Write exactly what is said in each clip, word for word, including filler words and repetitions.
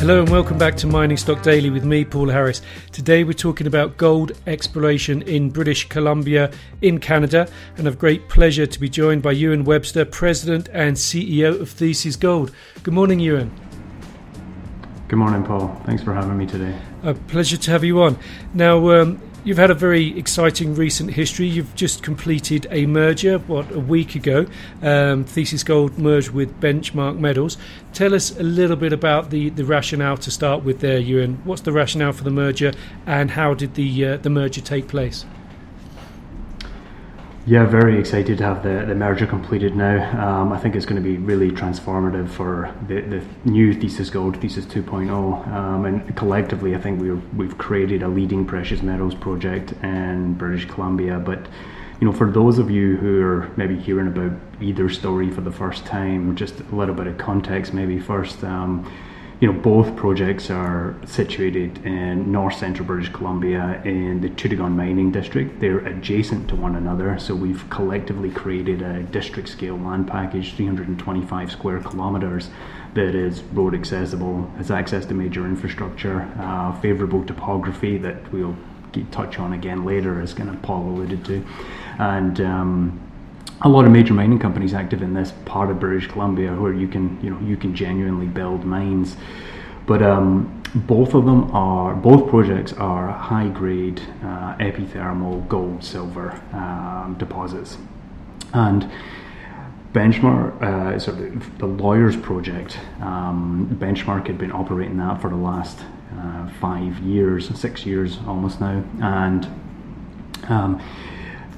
Hello and welcome back to Mining Stock Daily with me, Paul Harris. Today we're talking about gold exploration in British Columbia in Canada, and I have great pleasure to be joined by Ewan Webster, President and C E O of Thesis Gold. Good morning, Ewan. Good morning, Paul. Thanks for having me today. A pleasure to have you on. Now, um, you've had a very exciting recent history. You've just completed a merger, what, a week ago. Um, Thesis Gold merged with Benchmark Metals. Tell us a little bit about the, the rationale to start with there, Ewan. What's the rationale for the merger, and how did the uh, the merger take place? Yeah, very excited to have the, the merger completed now. Um, I think it's going to be really transformative for the, the new Thesis Gold, Thesis two point oh. Um, and collectively, I think we're, we've created a leading precious metals project in British Columbia. But, you know, for those of you who are maybe hearing about either story for the first time, just a little bit of context maybe first. Um, You know, both projects are situated in north central British Columbia in the Toodoggone Mining District. They're adjacent to one another, so we've collectively created a district scale land package, three hundred twenty-five square kilometres, that is road accessible, has access to major infrastructure, uh, favourable topography that we'll touch on again later, as kind of Paul alluded to, and um, a lot of major mining companies active in this part of British Columbia, where you can, you know, you can genuinely build mines. But um, both of them are, both projects are high-grade uh, epithermal gold, silver um, deposits, and Benchmark, uh, sort of the Lawyers project. Um, Benchmark had been operating that for the last uh, five years, six years almost now, and. Um,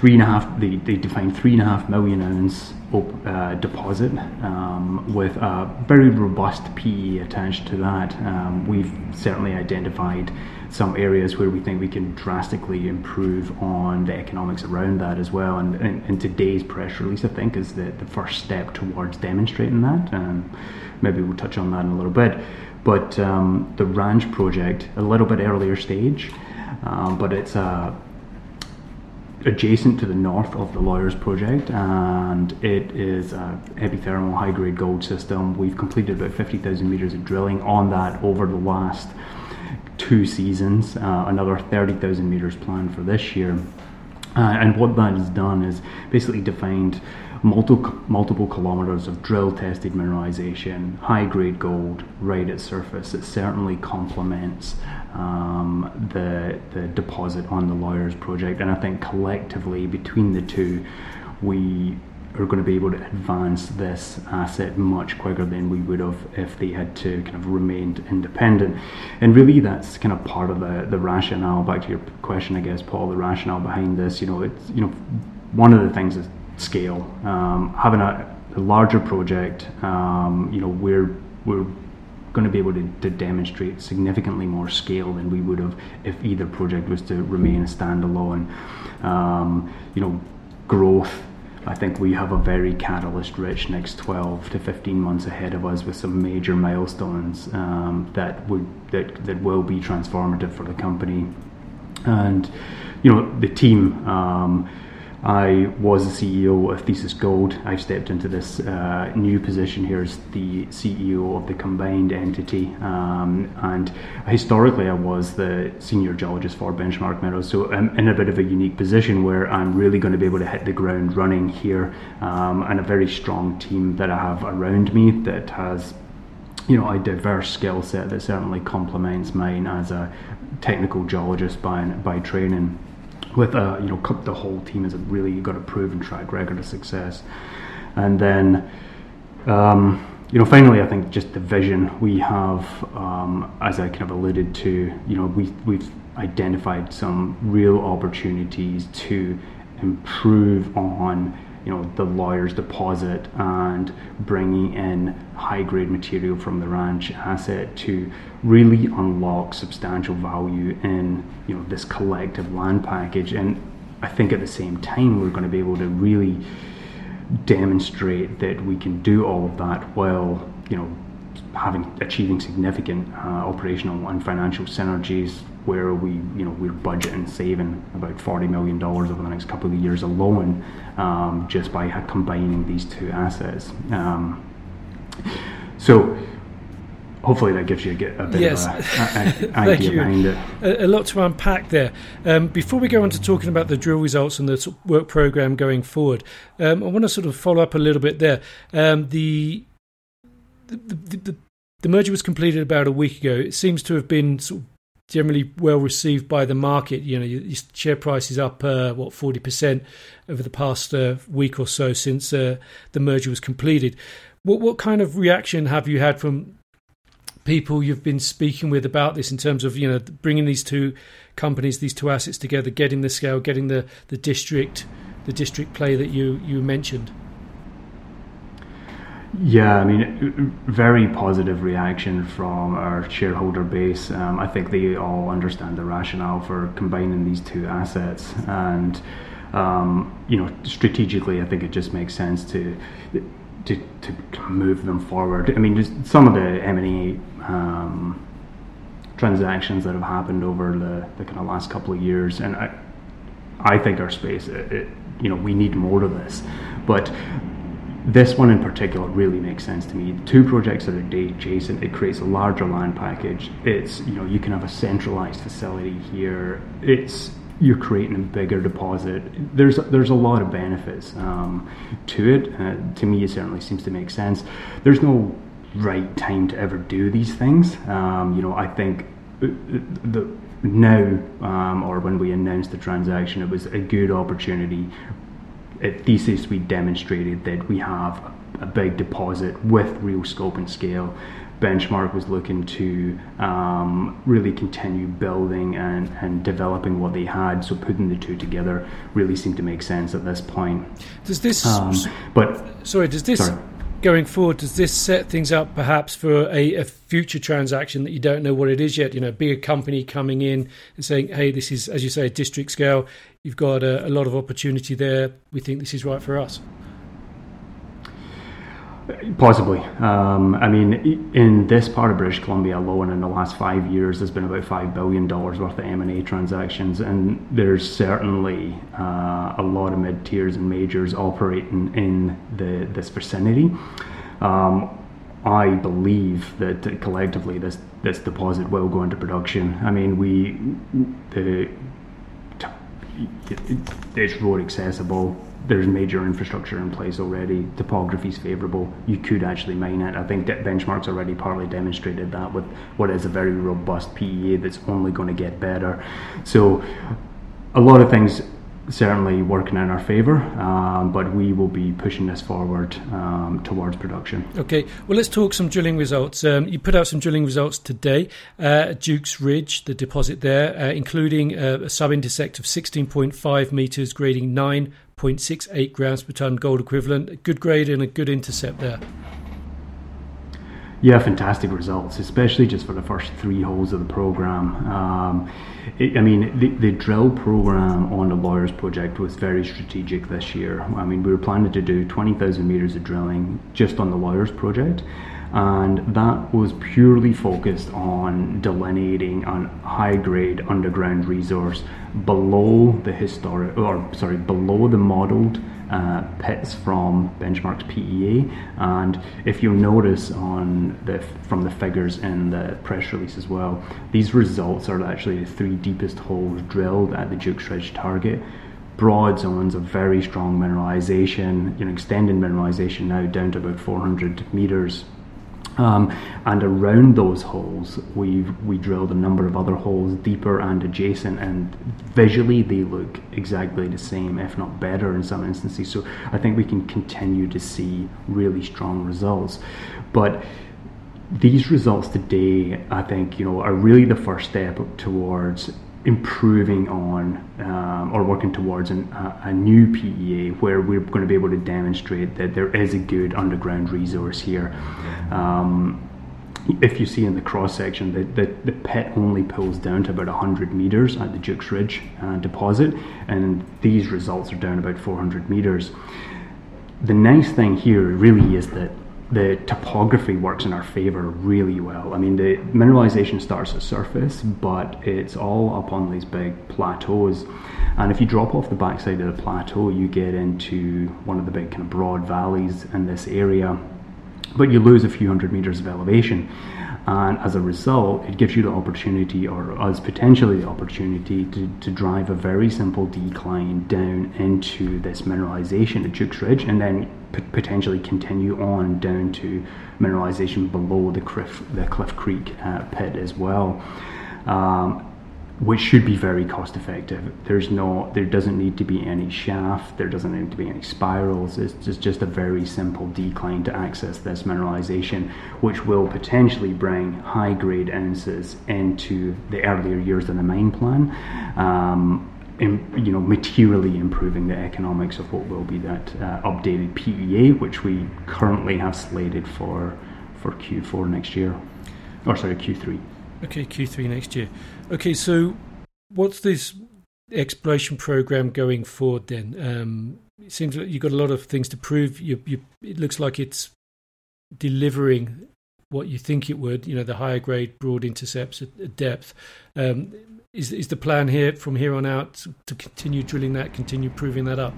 Three and a half. They, they defined three and a half million ounce op, uh, deposit um, with a very robust P E attached to that. Um, we've certainly identified some areas where we think we can drastically improve on the economics around that as well. And, and, and today's press release, I think, is the, the first step towards demonstrating that. Um, maybe we'll touch on that in a little bit. But um, the Ranch project, a little bit earlier stage, um, but it's a uh, adjacent to the north of the Lawyers project, and it is a epithermal high-grade gold system. We've completed about fifty thousand meters of drilling on that over the last two seasons, uh, another thirty thousand meters planned for this year. Uh, and what that has done is basically defined multiple, multiple kilometers of drill-tested mineralization, high-grade gold right at surface. It certainly complements um, the, the deposit on the Lawyers project. And I think collectively between the two, we are going to be able to advance this asset much quicker than we would have if they had to kind of remained independent. And really that's kind of part of the, the rationale, back to your question, I guess, Paul, the rationale behind this. You know, it's, you know, one of the things is scale. Um, having a, a larger project, um, you know, we're, we're going to be able to, to demonstrate significantly more scale than we would have if either project was to remain standalone. Um, you know, growth, I think we have a very catalyst-rich next twelve to fifteen months ahead of us with some major milestones um, that would that, that will be transformative for the company. And, you know, the team, um, I was the C E O of Thesis Gold. I've stepped into this uh, new position here as the C E O of the combined entity. Um, and historically, I was the senior geologist for Benchmark Metals. So I'm in a bit of a unique position where I'm really going to be able to hit the ground running here, um, and a very strong team that I have around me that has, you know, a diverse skill set that certainly complements mine as a technical geologist by by training. With uh, you know, the whole team has really got a proven track record of success. And then, um, you know, finally, I think just the vision we have, um, as I kind of alluded to, you know, we, we've identified some real opportunities to improve on, you know, the Lawyers deposit and bringing in high-grade material from the Ranch asset to really unlock substantial value in, you know, this collective land package. And I think at the same time, we're going to be able to really demonstrate that we can do all of that while, you know, having achieving significant uh, operational and financial synergies, where we, you know, we're budgeting saving about forty million dollars over the next couple of years alone, um, just by combining these two assets. Um, so hopefully that gives you a, a bit yes. of an idea you. behind it. A, a lot to unpack there. Um, before we go on to talking about the drill results and the sort of work program going forward, um, I want to sort of follow up a little bit there. Um, the, the, the, the, the merger was completed about a week ago. It seems to have been sort of generally well received by the market. You know, your share price is up uh, what forty percent over the past uh, week or so since uh, the merger was completed. What what kind of reaction have you had from people you've been speaking with about this in terms of, you know, bringing these two companies, these two assets together, getting the scale, getting the, the district, the district play that you you mentioned? Yeah, I mean, very positive reaction from our shareholder base. Um, I think they all understand the rationale for combining these two assets, and um, you know, strategically, I think it just makes sense to to to move them forward. I mean, just some of the M and A um, transactions that have happened over the, the kind of last couple of years, and I I think our space, it, it, you know, we need more of this, but. This one in particular really makes sense to me. Two projects that are adjacent, it creates a larger land package. It's, you know, you can have a centralized facility here. It's, you're creating a bigger deposit. There's there's a lot of benefits um, to it. Uh, to me, it certainly seems to make sense. There's no right time to ever do these things. Um, you know, I think the now um, or when we announced the transaction, it was a good opportunity. At Thesis, we demonstrated that we have a big deposit with real scope and scale. Benchmark was looking to um, really continue building and, and developing what they had, so putting the two together really seemed to make sense at this point. Does this, um, but sorry, does this sorry. going forward, does this set things up perhaps for a, a future transaction that you don't know what it is yet? You know, be a company coming in and saying, "Hey, this is, as you say, a district scale. You've got a, a lot of opportunity there. We think this is right for us." Possibly. Um, I mean, in this part of British Columbia alone, in the last five years, there's been about five billion dollars worth of M and A transactions, and there's certainly uh, a lot of mid-tiers and majors operating in the this vicinity. Um, I believe that collectively, this this deposit will go into production. I mean, we the it, it's road accessible. There's major infrastructure in place already. Topography is favourable. You could actually mine it. I think that Benchmark's already partly demonstrated that with what is a very robust P E A that's only going to get better. So a lot of things certainly working in our favour, um, but we will be pushing this forward um, towards production. Okay, well, let's talk some drilling results. Um, you put out some drilling results today uh, at Dukes Ridge, the deposit there, uh, including uh, a sub-intersect of sixteen point five metres grading nine point six eight grams per tonne gold equivalent. A good grade and a good intercept there. Yeah, fantastic results, especially just for the first three holes of the program. Um, it, I mean, the, the drill program on the Lawyers project was very strategic this year. I mean, we were planning to do twenty thousand meters of drilling just on the Lawyers project, and that was purely focused on delineating a high-grade underground resource below the historic, or sorry, below the modelled Uh, pits from Benchmark's P E A, and if you'll notice on the from the figures in the press release as well, these results are actually the three deepest holes drilled at the Dukes Ridge target. Broad zones of very strong mineralization, you know, extended mineralization now down to about four hundred meters. Um, and around those holes, we've we drilled a number of other holes deeper and adjacent, and visually they look exactly the same, if not better in some instances. So I think we can continue to see really strong results. But these results today, I think, you know, are really the first step towards improving on um, or working towards an, a, a new P E A where we're going to be able to demonstrate that there is a good underground resource here. Um, if you see in the cross section, the, the, the pit only pulls down to about one hundred meters at the Dukes Ridge uh, deposit, and these results are down about four hundred meters. The nice thing here really is that the topography works in our favor really well. I mean, the mineralization starts at surface, but it's all up on these big plateaus. And if you drop off the backside of the plateau, you get into one of the big kind of broad valleys in this area, but you lose a few hundred meters of elevation. And as a result, it gives you the opportunity, or us potentially the opportunity, to, to drive a very simple decline down into this mineralization at Dukes Ridge, and then p- potentially continue on down to mineralization below the Cliff, the Cliff Creek uh, pit as well, um, which should be very cost effective. There's no, there doesn't need to be any shaft, there doesn't need to be any spirals, it's just, just a very simple decline to access this mineralization, which will potentially bring high grade ounces into the earlier years of the mine plan, um, in, you know, materially improving the economics of what will be that uh, updated P E A, which we currently have slated for, for Q four next year, or sorry, Q three. Okay, Q three next year. Okay, so what's this exploration program going forward then? Um, it seems like you've got a lot of things to prove. You, you, it looks like it's delivering what you think it would, you know, the higher grade broad intercepts at, at depth. Um, is, is the plan here from here on out to continue drilling that, continue proving that up?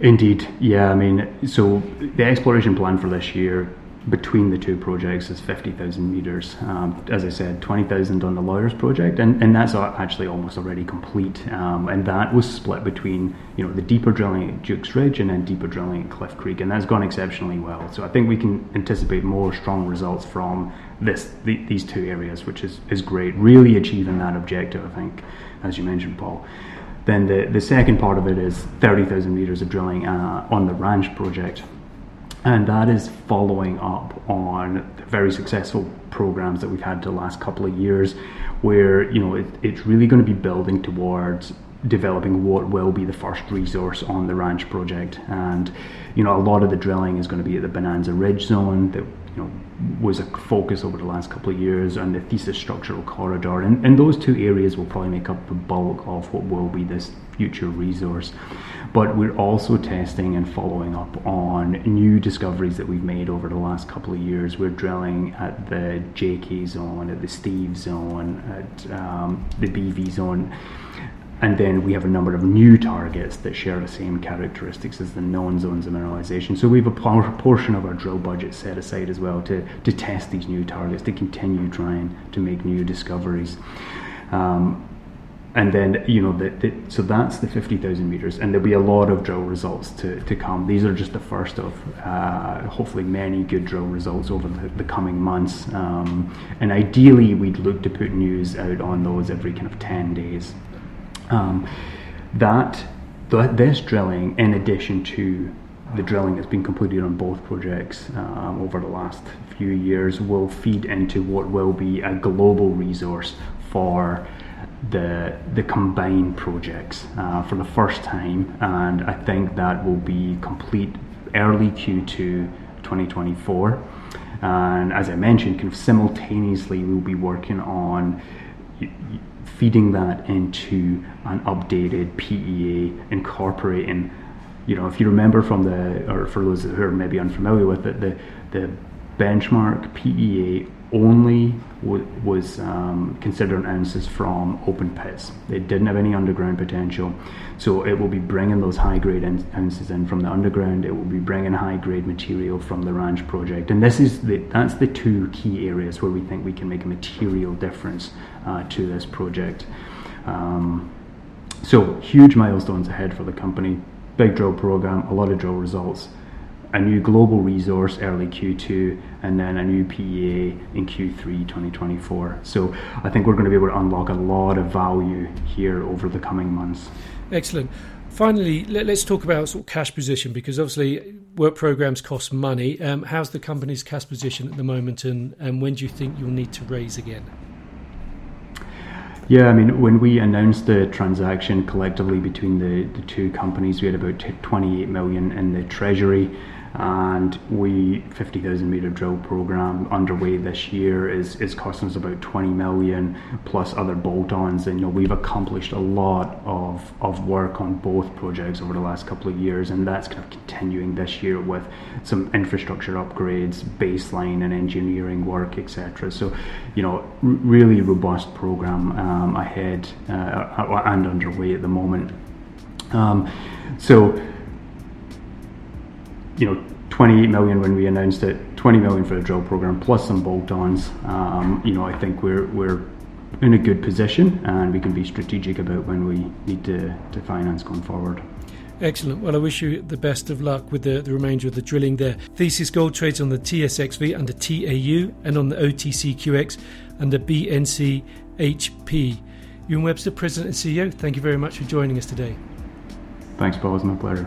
Indeed, yeah. I mean, so the exploration plan for this year between the two projects is fifty thousand meters. Um, as I said, twenty thousand on the Lawyers project, and, and that's actually almost already complete. Um, and that was split between, you know, the deeper drilling at Dukes Ridge and then deeper drilling at Cliff Creek, and that's gone exceptionally well. So I think we can anticipate more strong results from this the, these two areas, which is, is great, really achieving that objective, I think, as you mentioned, Paul. Then the, the second part of it is thirty thousand meters of drilling uh, on the Ranch project. And that is following up on the very successful programs that we've had the last couple of years, where, you know, it, it's really going to be building towards developing what will be the first resource on the Ranch project. And, you know, a lot of the drilling is going to be at the Bonanza Ridge Zone that, you know, was a focus over the last couple of years, and the Thesis structural corridor. And, and those two areas will probably make up the bulk of what will be this future resource. But we're also testing and following up on new discoveries that we've made over the last couple of years. We're drilling at the J K zone, at the Steve zone, at um, the B V zone. And then we have a number of new targets that share the same characteristics as the known zones of mineralization. So we have a portion of our drill budget set aside as well to, to test these new targets, to continue trying to make new discoveries. Um, and then, you know, the, the, so that's the fifty thousand meters, and there'll be a lot of drill results to, to come. These are just the first of uh, hopefully many good drill results over the, the coming months. Um, and ideally, we'd look to put news out on those every kind of ten days. Um, that th- this drilling, in addition to the drilling that's been completed on both projects um, over the last few years, will feed into what will be a global resource for the the combined projects uh, for the first time, and I think that will be complete early Q two twenty twenty-four. And as I mentioned, kind of simultaneously, we'll be working on y- y- feeding that into an updated P E A, incorporating, you know, if you remember from the, or for those who are maybe unfamiliar with it, the the benchmark P E A only w- was um, considering ounces from open pits. It didn't have any underground potential, so it will be bringing those high-grade in- ounces in from the underground. It will be bringing high-grade material from the Ranch project, and this is the, that's the two key areas where we think we can make a material difference uh, to this project. Um, so huge milestones ahead for the company. Big drill program, a lot of drill results, a new global resource early Q two, and then a new P E A in Q three twenty twenty-four. So I think we're going to be able to unlock a lot of value here over the coming months. Excellent. Finally, let's talk about sort of cash position, because obviously work programs cost money. Um, how's the company's cash position at the moment, and, and when do you think you'll need to raise again? Yeah, I mean, when we announced the transaction collectively between the, the two companies, we had about twenty-eight million in the treasury. And we fifty thousand meter drill program underway this year is, is costing us about twenty million plus other bolt-ons, and you know, we've accomplished a lot of, of work on both projects over the last couple of years, and that's kind of continuing this year with some infrastructure upgrades, baseline and engineering work, et cetera. So, you know, r- really robust program um, ahead uh, and underway at the moment. Um, so. You know, twenty-eight million when we announced it, twenty million for the drill program plus some bolt-ons, um, you know, I think we're we're in a good position, and we can be strategic about when we need to, to finance going forward. Excellent. Well, I wish you the best of luck with the, the remainder of the drilling there. Thesis Gold trades on the T S X V under T A U and on the O T C Q X under B N C H P. Ewan Webster, President and C E O, thank you very much for joining us today. Thanks, Paul. It's my pleasure.